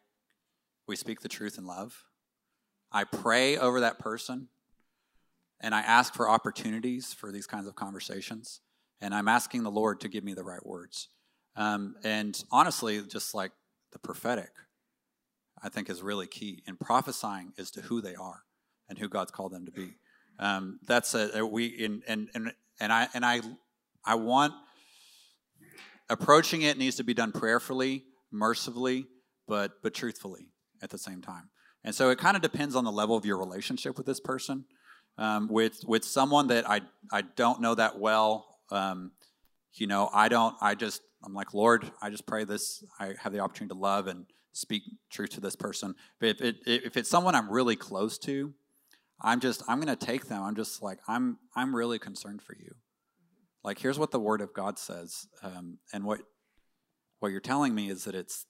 we speak the truth in love. I pray over that person. And I ask for opportunities for these kinds of conversations. And I'm asking the Lord to give me the right words. Um, and honestly, just like the prophetic, I think is really key. And prophesying is to who they are and who God's called them to be. Um, that's a, we in and and and I and I I want approaching it needs to be done prayerfully, mercifully, but but truthfully at the same time. And so it kind of depends on the level of your relationship with this person. Um, with with someone that I I don't know that well, um, you know, I don't, I just, I'm like, Lord, I just pray this, I have the opportunity to love and speak truth to this person. But if, it, if it's someone I'm really close to, I'm just, I'm going to take them. I'm just like, I'm I'm really concerned for you. Like, here's what the Word of God says. Um, and what what you're telling me is that it's,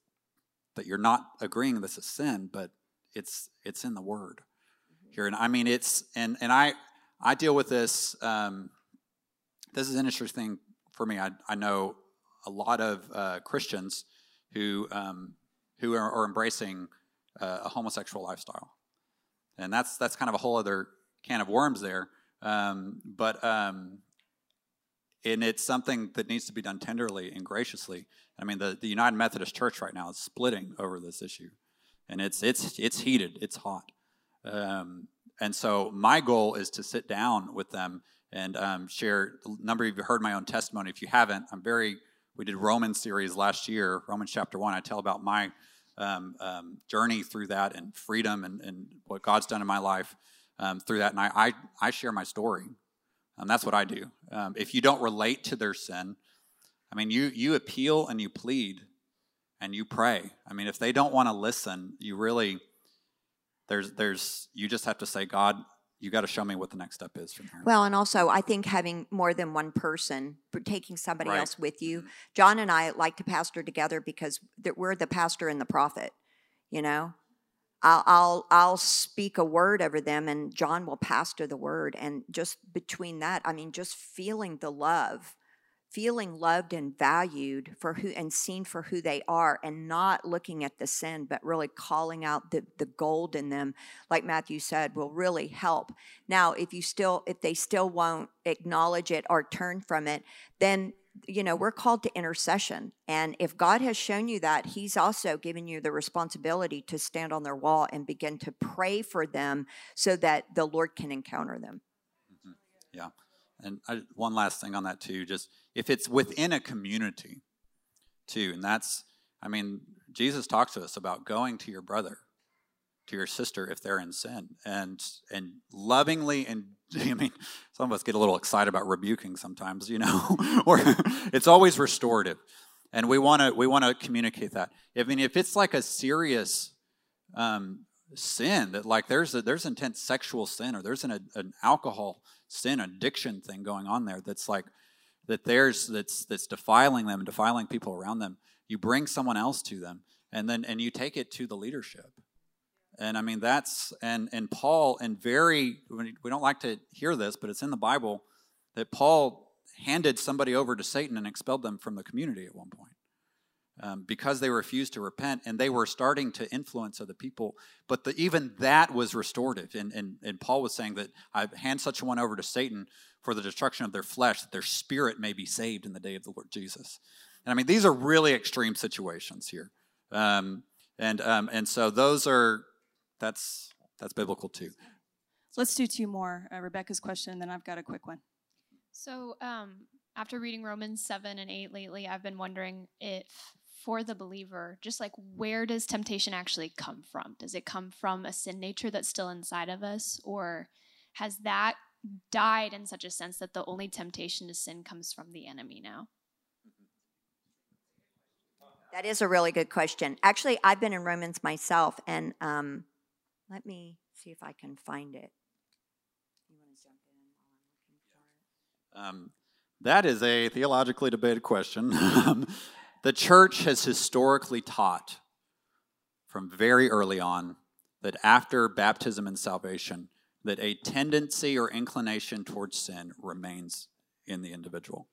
that you're not agreeing this is sin, but it's it's in the Word. Here. And I mean, it's, and, and I, I deal with this, um, this is an interesting thing for me. I, I know a lot of uh, Christians who um, who are, are embracing uh, a homosexual lifestyle. And that's that's kind of a whole other can of worms there. Um, but, um, and it's something that needs to be done tenderly and graciously. I mean, the, the United Methodist Church right now is splitting over this issue. And it's it's it's heated, it's hot. Um, and so my goal is to sit down with them and um, share. A number of you heard my own testimony. If you haven't, I'm very, we did Romans series last year, Romans chapter one. I tell about my um, um, journey through that and freedom and, and what God's done in my life um, through that. And I, I, I share my story. And that's what I do. Um, if you don't relate to their sin, I mean, you you appeal and you plead and you pray. I mean, if they don't want to listen, you really... There's, there's, you just have to say, God, you got to show me what the next step is from here. Well, and also I think having more than one person, taking somebody right. else with you. John and I like to pastor together because we're the pastor and the prophet, you know. I'll, I'll, I'll speak a word over them and John will pastor the word. And just between that, I mean, just feeling the love, feeling loved and valued for who and seen for who they are, and not looking at the sin, but really calling out the, the gold in them, like Matthew said, will really help. Now, if you still, if they still won't acknowledge it or turn from it, then, you know, we're called to intercession. And if God has shown you that, he's also given you the responsibility to stand on their wall and begin to pray for them so that the Lord can encounter them. Mm-hmm. Yeah. And I, one last thing on that too, just if it's within a community too, and that's, I mean, Jesus talks to us about going to your brother, to your sister if they're in sin, and and lovingly, and I mean, some of us get a little excited about rebuking sometimes, you know, or it's always restorative, and we want to we want to communicate that. I mean, if it's like a serious um, sin that like there's a, there's intense sexual sin, or there's an an alcohol sin addiction thing going on there that's like that there's that's that's defiling them and defiling people around them, you bring someone else to them, and then and you take it to the leadership. And I mean that's and and Paul, and very we don't like to hear this, but it's in the Bible that Paul handed somebody over to Satan and expelled them from the community at one point um, because they refused to repent, and they were starting to influence other people. But the, even that was restorative, and and and Paul was saying that I hand such one over to Satan for the destruction of their flesh, that their spirit may be saved in the day of the Lord Jesus. And I mean, these are really extreme situations here. Um, and um, and so those are, that's that's biblical too. So let's do two more. Uh, Rebecca's question, and then I've got a quick one. So um, after reading Romans seven and eight lately, I've been wondering if for the believer, just like where does temptation actually come from? Does it come from a sin nature that's still inside of us? Or has that died in such a sense that the only temptation to sin comes from the enemy now? That is a really good question. Actually, I've been in Romans myself, and um, let me see if I can find it. You want to jump in while I'm looking for it? Um, that is a theologically debated question. The church has historically taught from very early on that after baptism and salvation, that a tendency or inclination towards sin remains in the individual.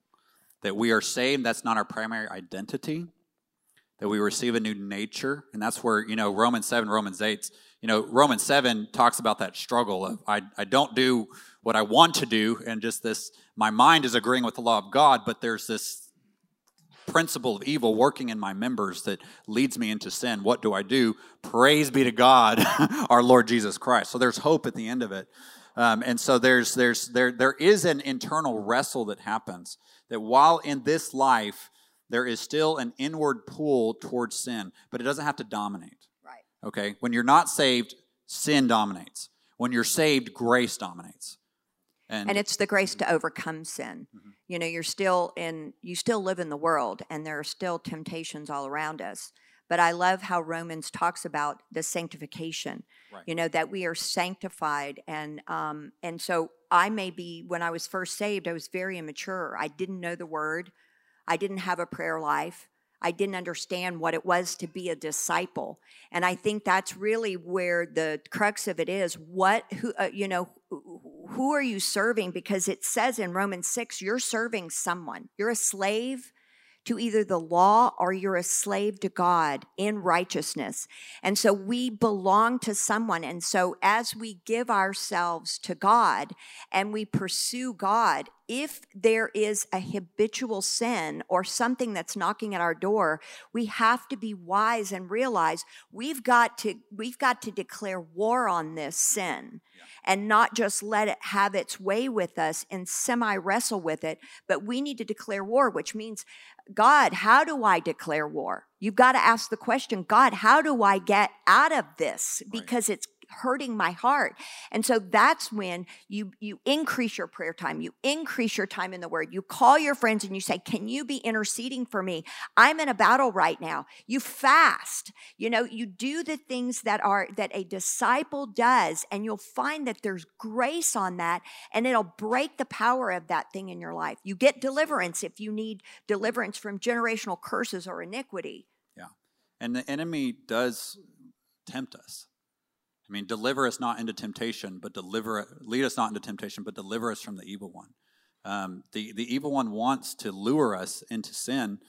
That we are saved, that's not our primary identity. That we receive a new nature, and that's where, you know, Romans seven, Romans eight, you know, Romans seven talks about that struggle of I, I don't do what I want to do, and just this, my mind is agreeing with the law of God, but there's this principle of evil working in my members that leads me into sin. What do I do? Praise be to God, our Lord Jesus Christ. So there's hope at the end of it. Um, and so there's there's there there is an internal wrestle that happens, that while in this life, there is still an inward pull towards sin, but it doesn't have to dominate. Right. Okay? When you're not saved, sin dominates. When you're saved, grace dominates. And, and it's the grace to overcome sin. Mm-hmm. You know, you're still in, you still live in the world, and there are still temptations all around us. But I love how Romans talks about the sanctification, right. You know, that we are sanctified. And um, and so I may be, when I was first saved, I was very immature. I didn't know the word. I didn't have a prayer life. I didn't understand what it was to be a disciple. And I think that's really where the crux of it is. What, who, uh, you know, who are you serving? Because it says in Romans six, you're serving someone. You're a slave to either the law or you're a slave to God in righteousness. And so we belong to someone. And so as we give ourselves to God and we pursue God, if there is a habitual sin or something that's knocking at our door, we have to be wise and realize we've got to we've got to declare war on this sin. Yeah. And not just let it have its way with us and semi-wrestle with it, but we need to declare war, which means, God, how do I declare war? You've got to ask the question, God, how do I get out of this? Because right. It's hurting my heart. And so that's when you you increase your prayer time. You increase your time in the Word. You call your friends and you say, can you be interceding for me? I'm in a battle right now. You fast. You know, you do the things that are that a disciple does, and you'll find that there's grace on that, and it'll break the power of that thing in your life. You get deliverance if you need deliverance from generational curses or iniquity. Yeah. And the enemy does tempt us. I mean, deliver us not into temptation, but deliver lead us not into temptation, but deliver us from the evil one. Um, the, the evil one wants to lure us into sin,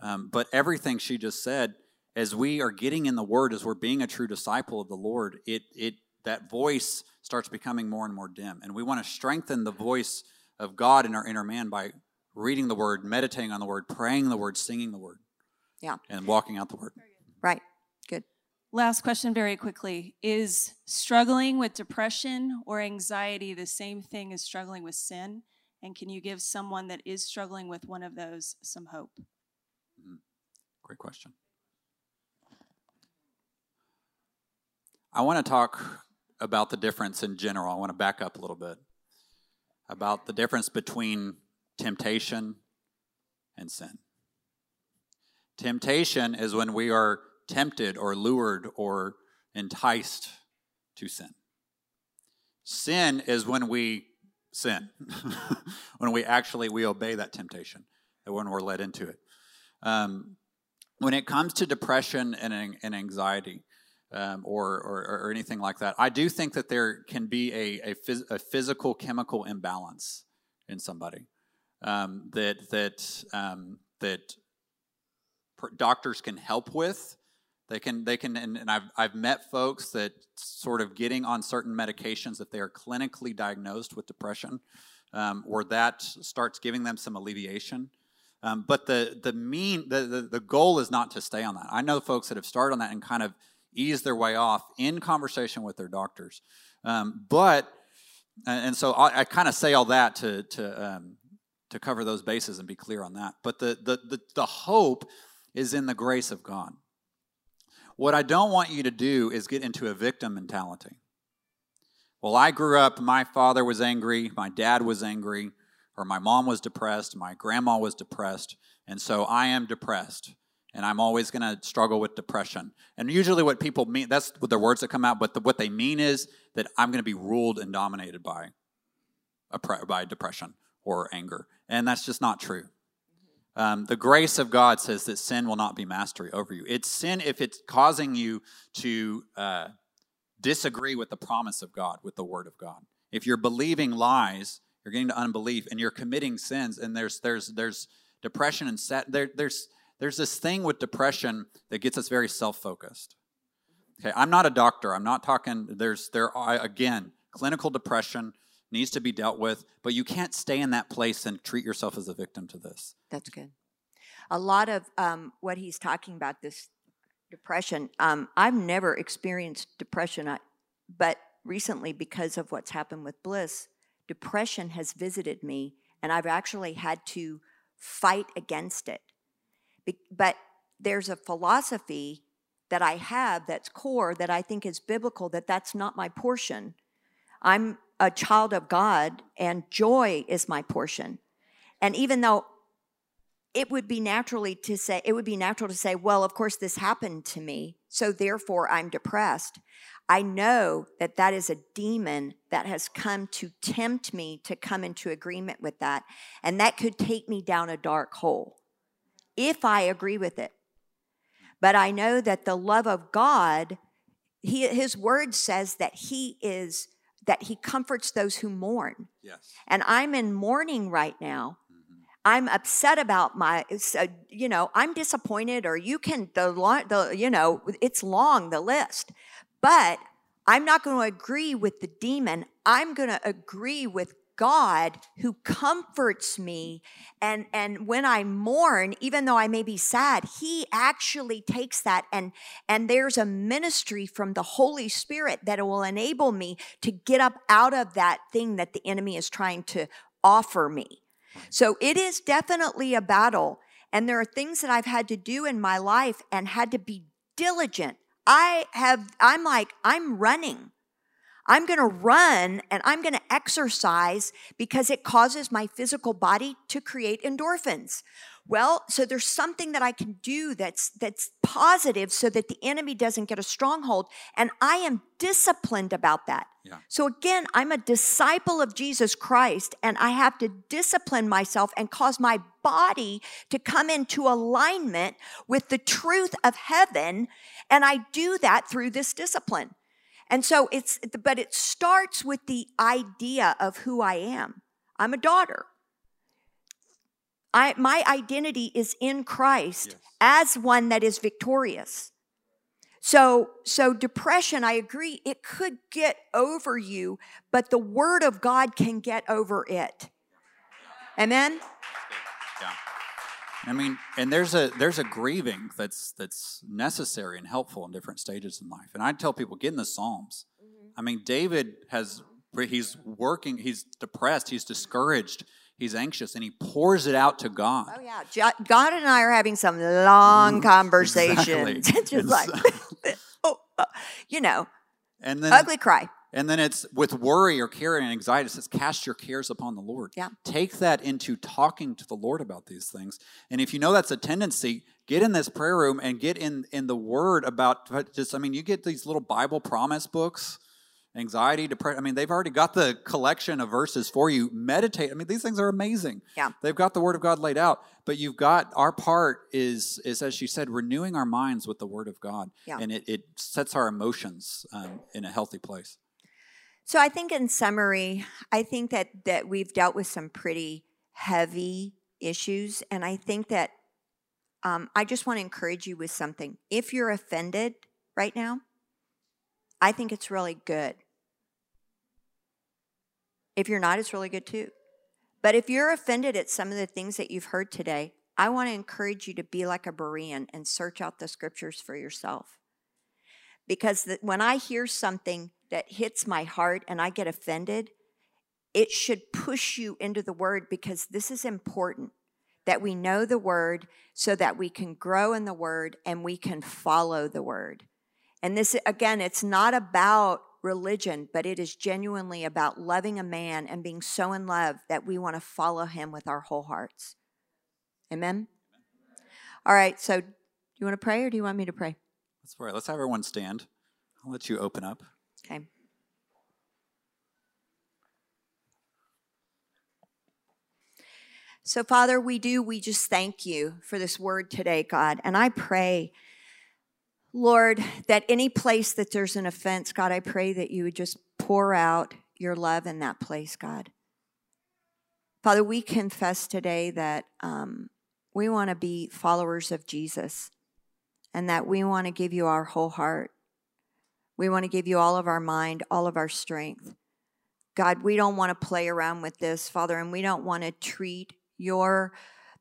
um, but everything she just said, as we are getting in the Word, as we're being a true disciple of the Lord, it it that voice starts becoming more and more dim. And we want to strengthen the voice of God in our inner man by reading the Word, meditating on the Word, praying the Word, singing the Word, yeah, and walking out the Word. Right. Last question very quickly. Is struggling with depression or anxiety the same thing as struggling with sin? And can you give someone that is struggling with one of those some hope? Mm-hmm. Great question. I want to talk about the difference in general. I want to back up a little bit about the difference between temptation and sin. Temptation is when we are tempted or lured or enticed to sin. Sin is when we sin, when we actually, we obey that temptation, and when we're led into it. Um, when it comes to depression and, and anxiety um, or, or, or anything like that, I do think that there can be a, a, phys- a physical chemical imbalance in somebody um, that, that, um, that per- doctors can help with. They can, they can, and, and I've I've met folks that sort of getting on certain medications if they are clinically diagnosed with depression, um, or that starts giving them some alleviation. Um, but the the mean the, the the goal is not to stay on that. I know folks that have started on that and kind of eased their way off in conversation with their doctors. Um, but And, and so I, I kind of say all that to to um, to cover those bases and be clear on that. But the, the the the hope is in the grace of God. What I don't want you to do is get into a victim mentality. Well, I grew up, my father was angry, my dad was angry, or my mom was depressed, my grandma was depressed, and so I am depressed, and I'm always going to struggle with depression. And usually what people mean, that's the words that come out, but the, what they mean is that I'm going to be ruled and dominated by, by depression or anger, and that's just not true. Um, the grace of God says that sin will not be mastery over you. It's sin if it's causing you to... Uh, disagree with the promise of God, with the word of God. If you're believing lies, you're getting to unbelief, and you're committing sins, and there's there's there's depression and set there there's there's this thing with depression that gets us very self-focused. Okay, I'm not a doctor. I'm not talking there's there I, again, clinical depression needs to be dealt with, but you can't stay in that place and treat yourself as a victim to this. That's good. A lot of um, what he's talking about, this depression. Um, I've never experienced depression, I, but recently, because of what's happened with Bliss, depression has visited me, and I've actually had to fight against it. Be, but there's a philosophy that I have that's core, that I think is biblical, that that's not my portion. I'm a child of God, and joy is my portion. And even though it would be naturally to say, it would be natural to say, well, of course this happened to me, so therefore I'm depressed. I know that that is a demon that has come to tempt me to come into agreement with that. And that could take me down a dark hole if I agree with it. But I know that the love of God, he, his word says that he is, that he comforts those who mourn. Yes. And I'm in mourning right now. I'm upset about my, you know, I'm disappointed, or you can, the, the you know, it's long, the list. But I'm not going to agree with the demon. I'm going to agree with God, who comforts me. And, and when I mourn, even though I may be sad, he actually takes that. And, and there's a ministry from the Holy Spirit that will enable me to get up out of that thing that the enemy is trying to offer me. So it is definitely a battle, and there are things that I've had to do in my life and had to be diligent. I have, I'm like, I'm running. I'm going to run, and I'm going to exercise because it causes my physical body to create endorphins. Well, so there's something that I can do that's, that's positive so that the enemy doesn't get a stronghold, and I am disciplined about that. Yeah. So again, I'm a disciple of Jesus Christ, and I have to discipline myself and cause my body to come into alignment with the truth of heaven, and I do that through this discipline. And so it's, but it starts with the idea of who I am. I'm a daughter. I, my identity is in Christ, yes, as one that is victorious. So, so depression, I agree, it could get over you, but the word of God can get over it. Amen? Yeah. I mean, and there's a there's a grieving that's that's necessary and helpful in different stages in life. And I tell people, get in the Psalms. Mm-hmm. I mean, David has, he's working, he's depressed, he's discouraged. He's anxious, and he pours it out to God. Oh, yeah. God and I are having some long conversations. Exactly. Just like, oh, oh, you know, and then, ugly cry. And then it's with worry or care and anxiety. It says, cast your cares upon the Lord. Yeah. Take that into talking to the Lord about these things. And if you know that's a tendency, get in this prayer room and get in, in the Word about just, I mean, you get these little Bible promise books. Anxiety, depression. I mean, they've already got the collection of verses for you. Meditate. I mean, these things are amazing. Yeah. They've got the Word of God laid out, but you've got, our part is, is as she said, renewing our minds with the Word of God. Yeah. And it, it sets our emotions um, in a healthy place. So I think in summary, I think that, that we've dealt with some pretty heavy issues. And I think that um, I just want to encourage you with something. If you're offended right now, I think it's really good. If you're not, it's really good too. But if you're offended at some of the things that you've heard today, I want to encourage you to be like a Berean and search out the scriptures for yourself. Because the, when I hear something that hits my heart and I get offended, it should push you into the Word, because this is important, that we know the Word so that we can grow in the Word and we can follow the Word. And this, again, it's not about religion, but it is genuinely about loving a man and being so in love that we want to follow him with our whole hearts. Amen? All right, so do you want to pray or do you want me to pray? Let's pray. Let's have everyone stand. I'll let you open up. Okay. So, Father, we do, we just thank you for this word today, God. And I pray, Lord, that any place that there's an offense, God, I pray that you would just pour out your love in that place, God. Father, we confess today that um, we want to be followers of Jesus and that we want to give you our whole heart. We want to give you all of our mind, all of our strength. God, we don't want to play around with this, Father, and we don't want to treat your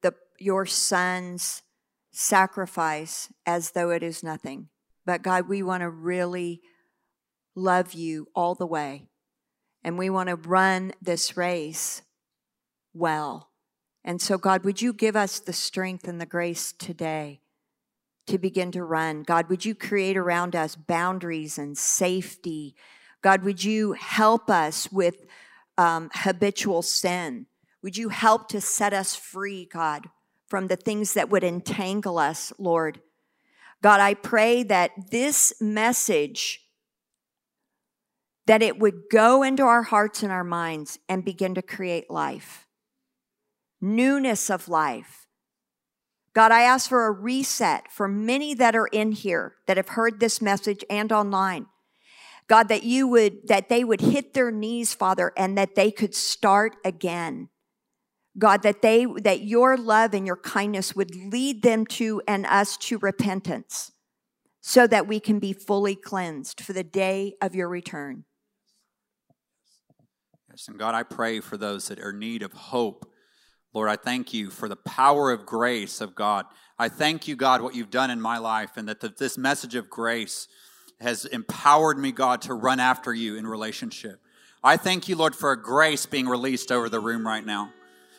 the your son's sacrifice as though it is nothing. But God, we want to really love you all the way. And we want to run this race well. And so, God, would you give us the strength and the grace today to begin to run? God, would you create around us boundaries and safety? God, would you help us with um, habitual sin? Would you help to set us free, God, from the things that would entangle us, Lord? God, I pray that this message, that it would go into our hearts and our minds and begin to create life, newness of life. God, I ask for a reset for many that are in here that have heard this message and online. God, that you would, that they would hit their knees, Father, and that they could start again. God, that they, that your love and your kindness would lead them to and us to repentance so that we can be fully cleansed for the day of your return. Yes, and God, I pray for those that are in need of hope. Lord, I thank you for the power of grace of God. I thank you, God, what you've done in my life, and that the, this message of grace has empowered me, God, to run after you in relationship. I thank you, Lord, for a grace being released over the room right now.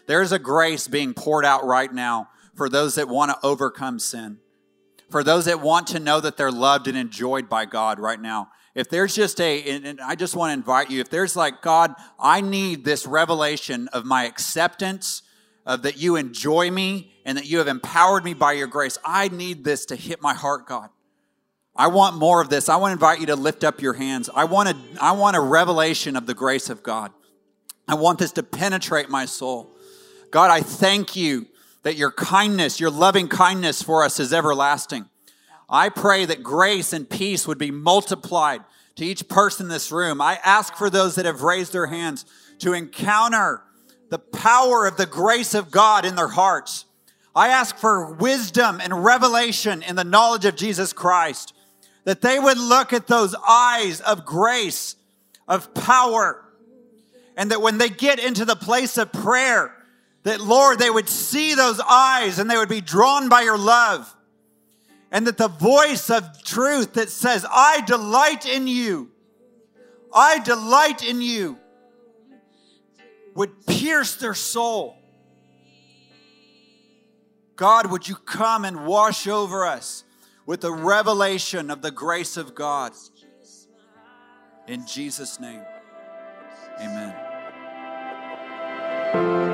There is a grace being poured out right now for those that want to overcome sin, for those that want to know that they're loved and enjoyed by God right now. If there's just a, and, and I just want to invite you, if there's like, God, I need this revelation of my acceptance, of that you enjoy me and that you have empowered me by your grace. I need this to hit my heart, God. I want more of this. I want to invite you to lift up your hands. I want a, I want a revelation of the grace of God. I want this to penetrate my soul. God, I thank you that your kindness, your loving kindness for us is everlasting. I pray that grace and peace would be multiplied to each person in this room. I ask for those that have raised their hands to encounter the power of the grace of God in their hearts. I ask for wisdom and revelation in the knowledge of Jesus Christ, that they would look at those eyes of grace, of power, and that when they get into the place of prayer, that, Lord, they would see those eyes and they would be drawn by your love, and that the voice of truth that says, I delight in you, I delight in you, would pierce their soul. God, would you come and wash over us with the revelation of the grace of God. In Jesus' name, amen.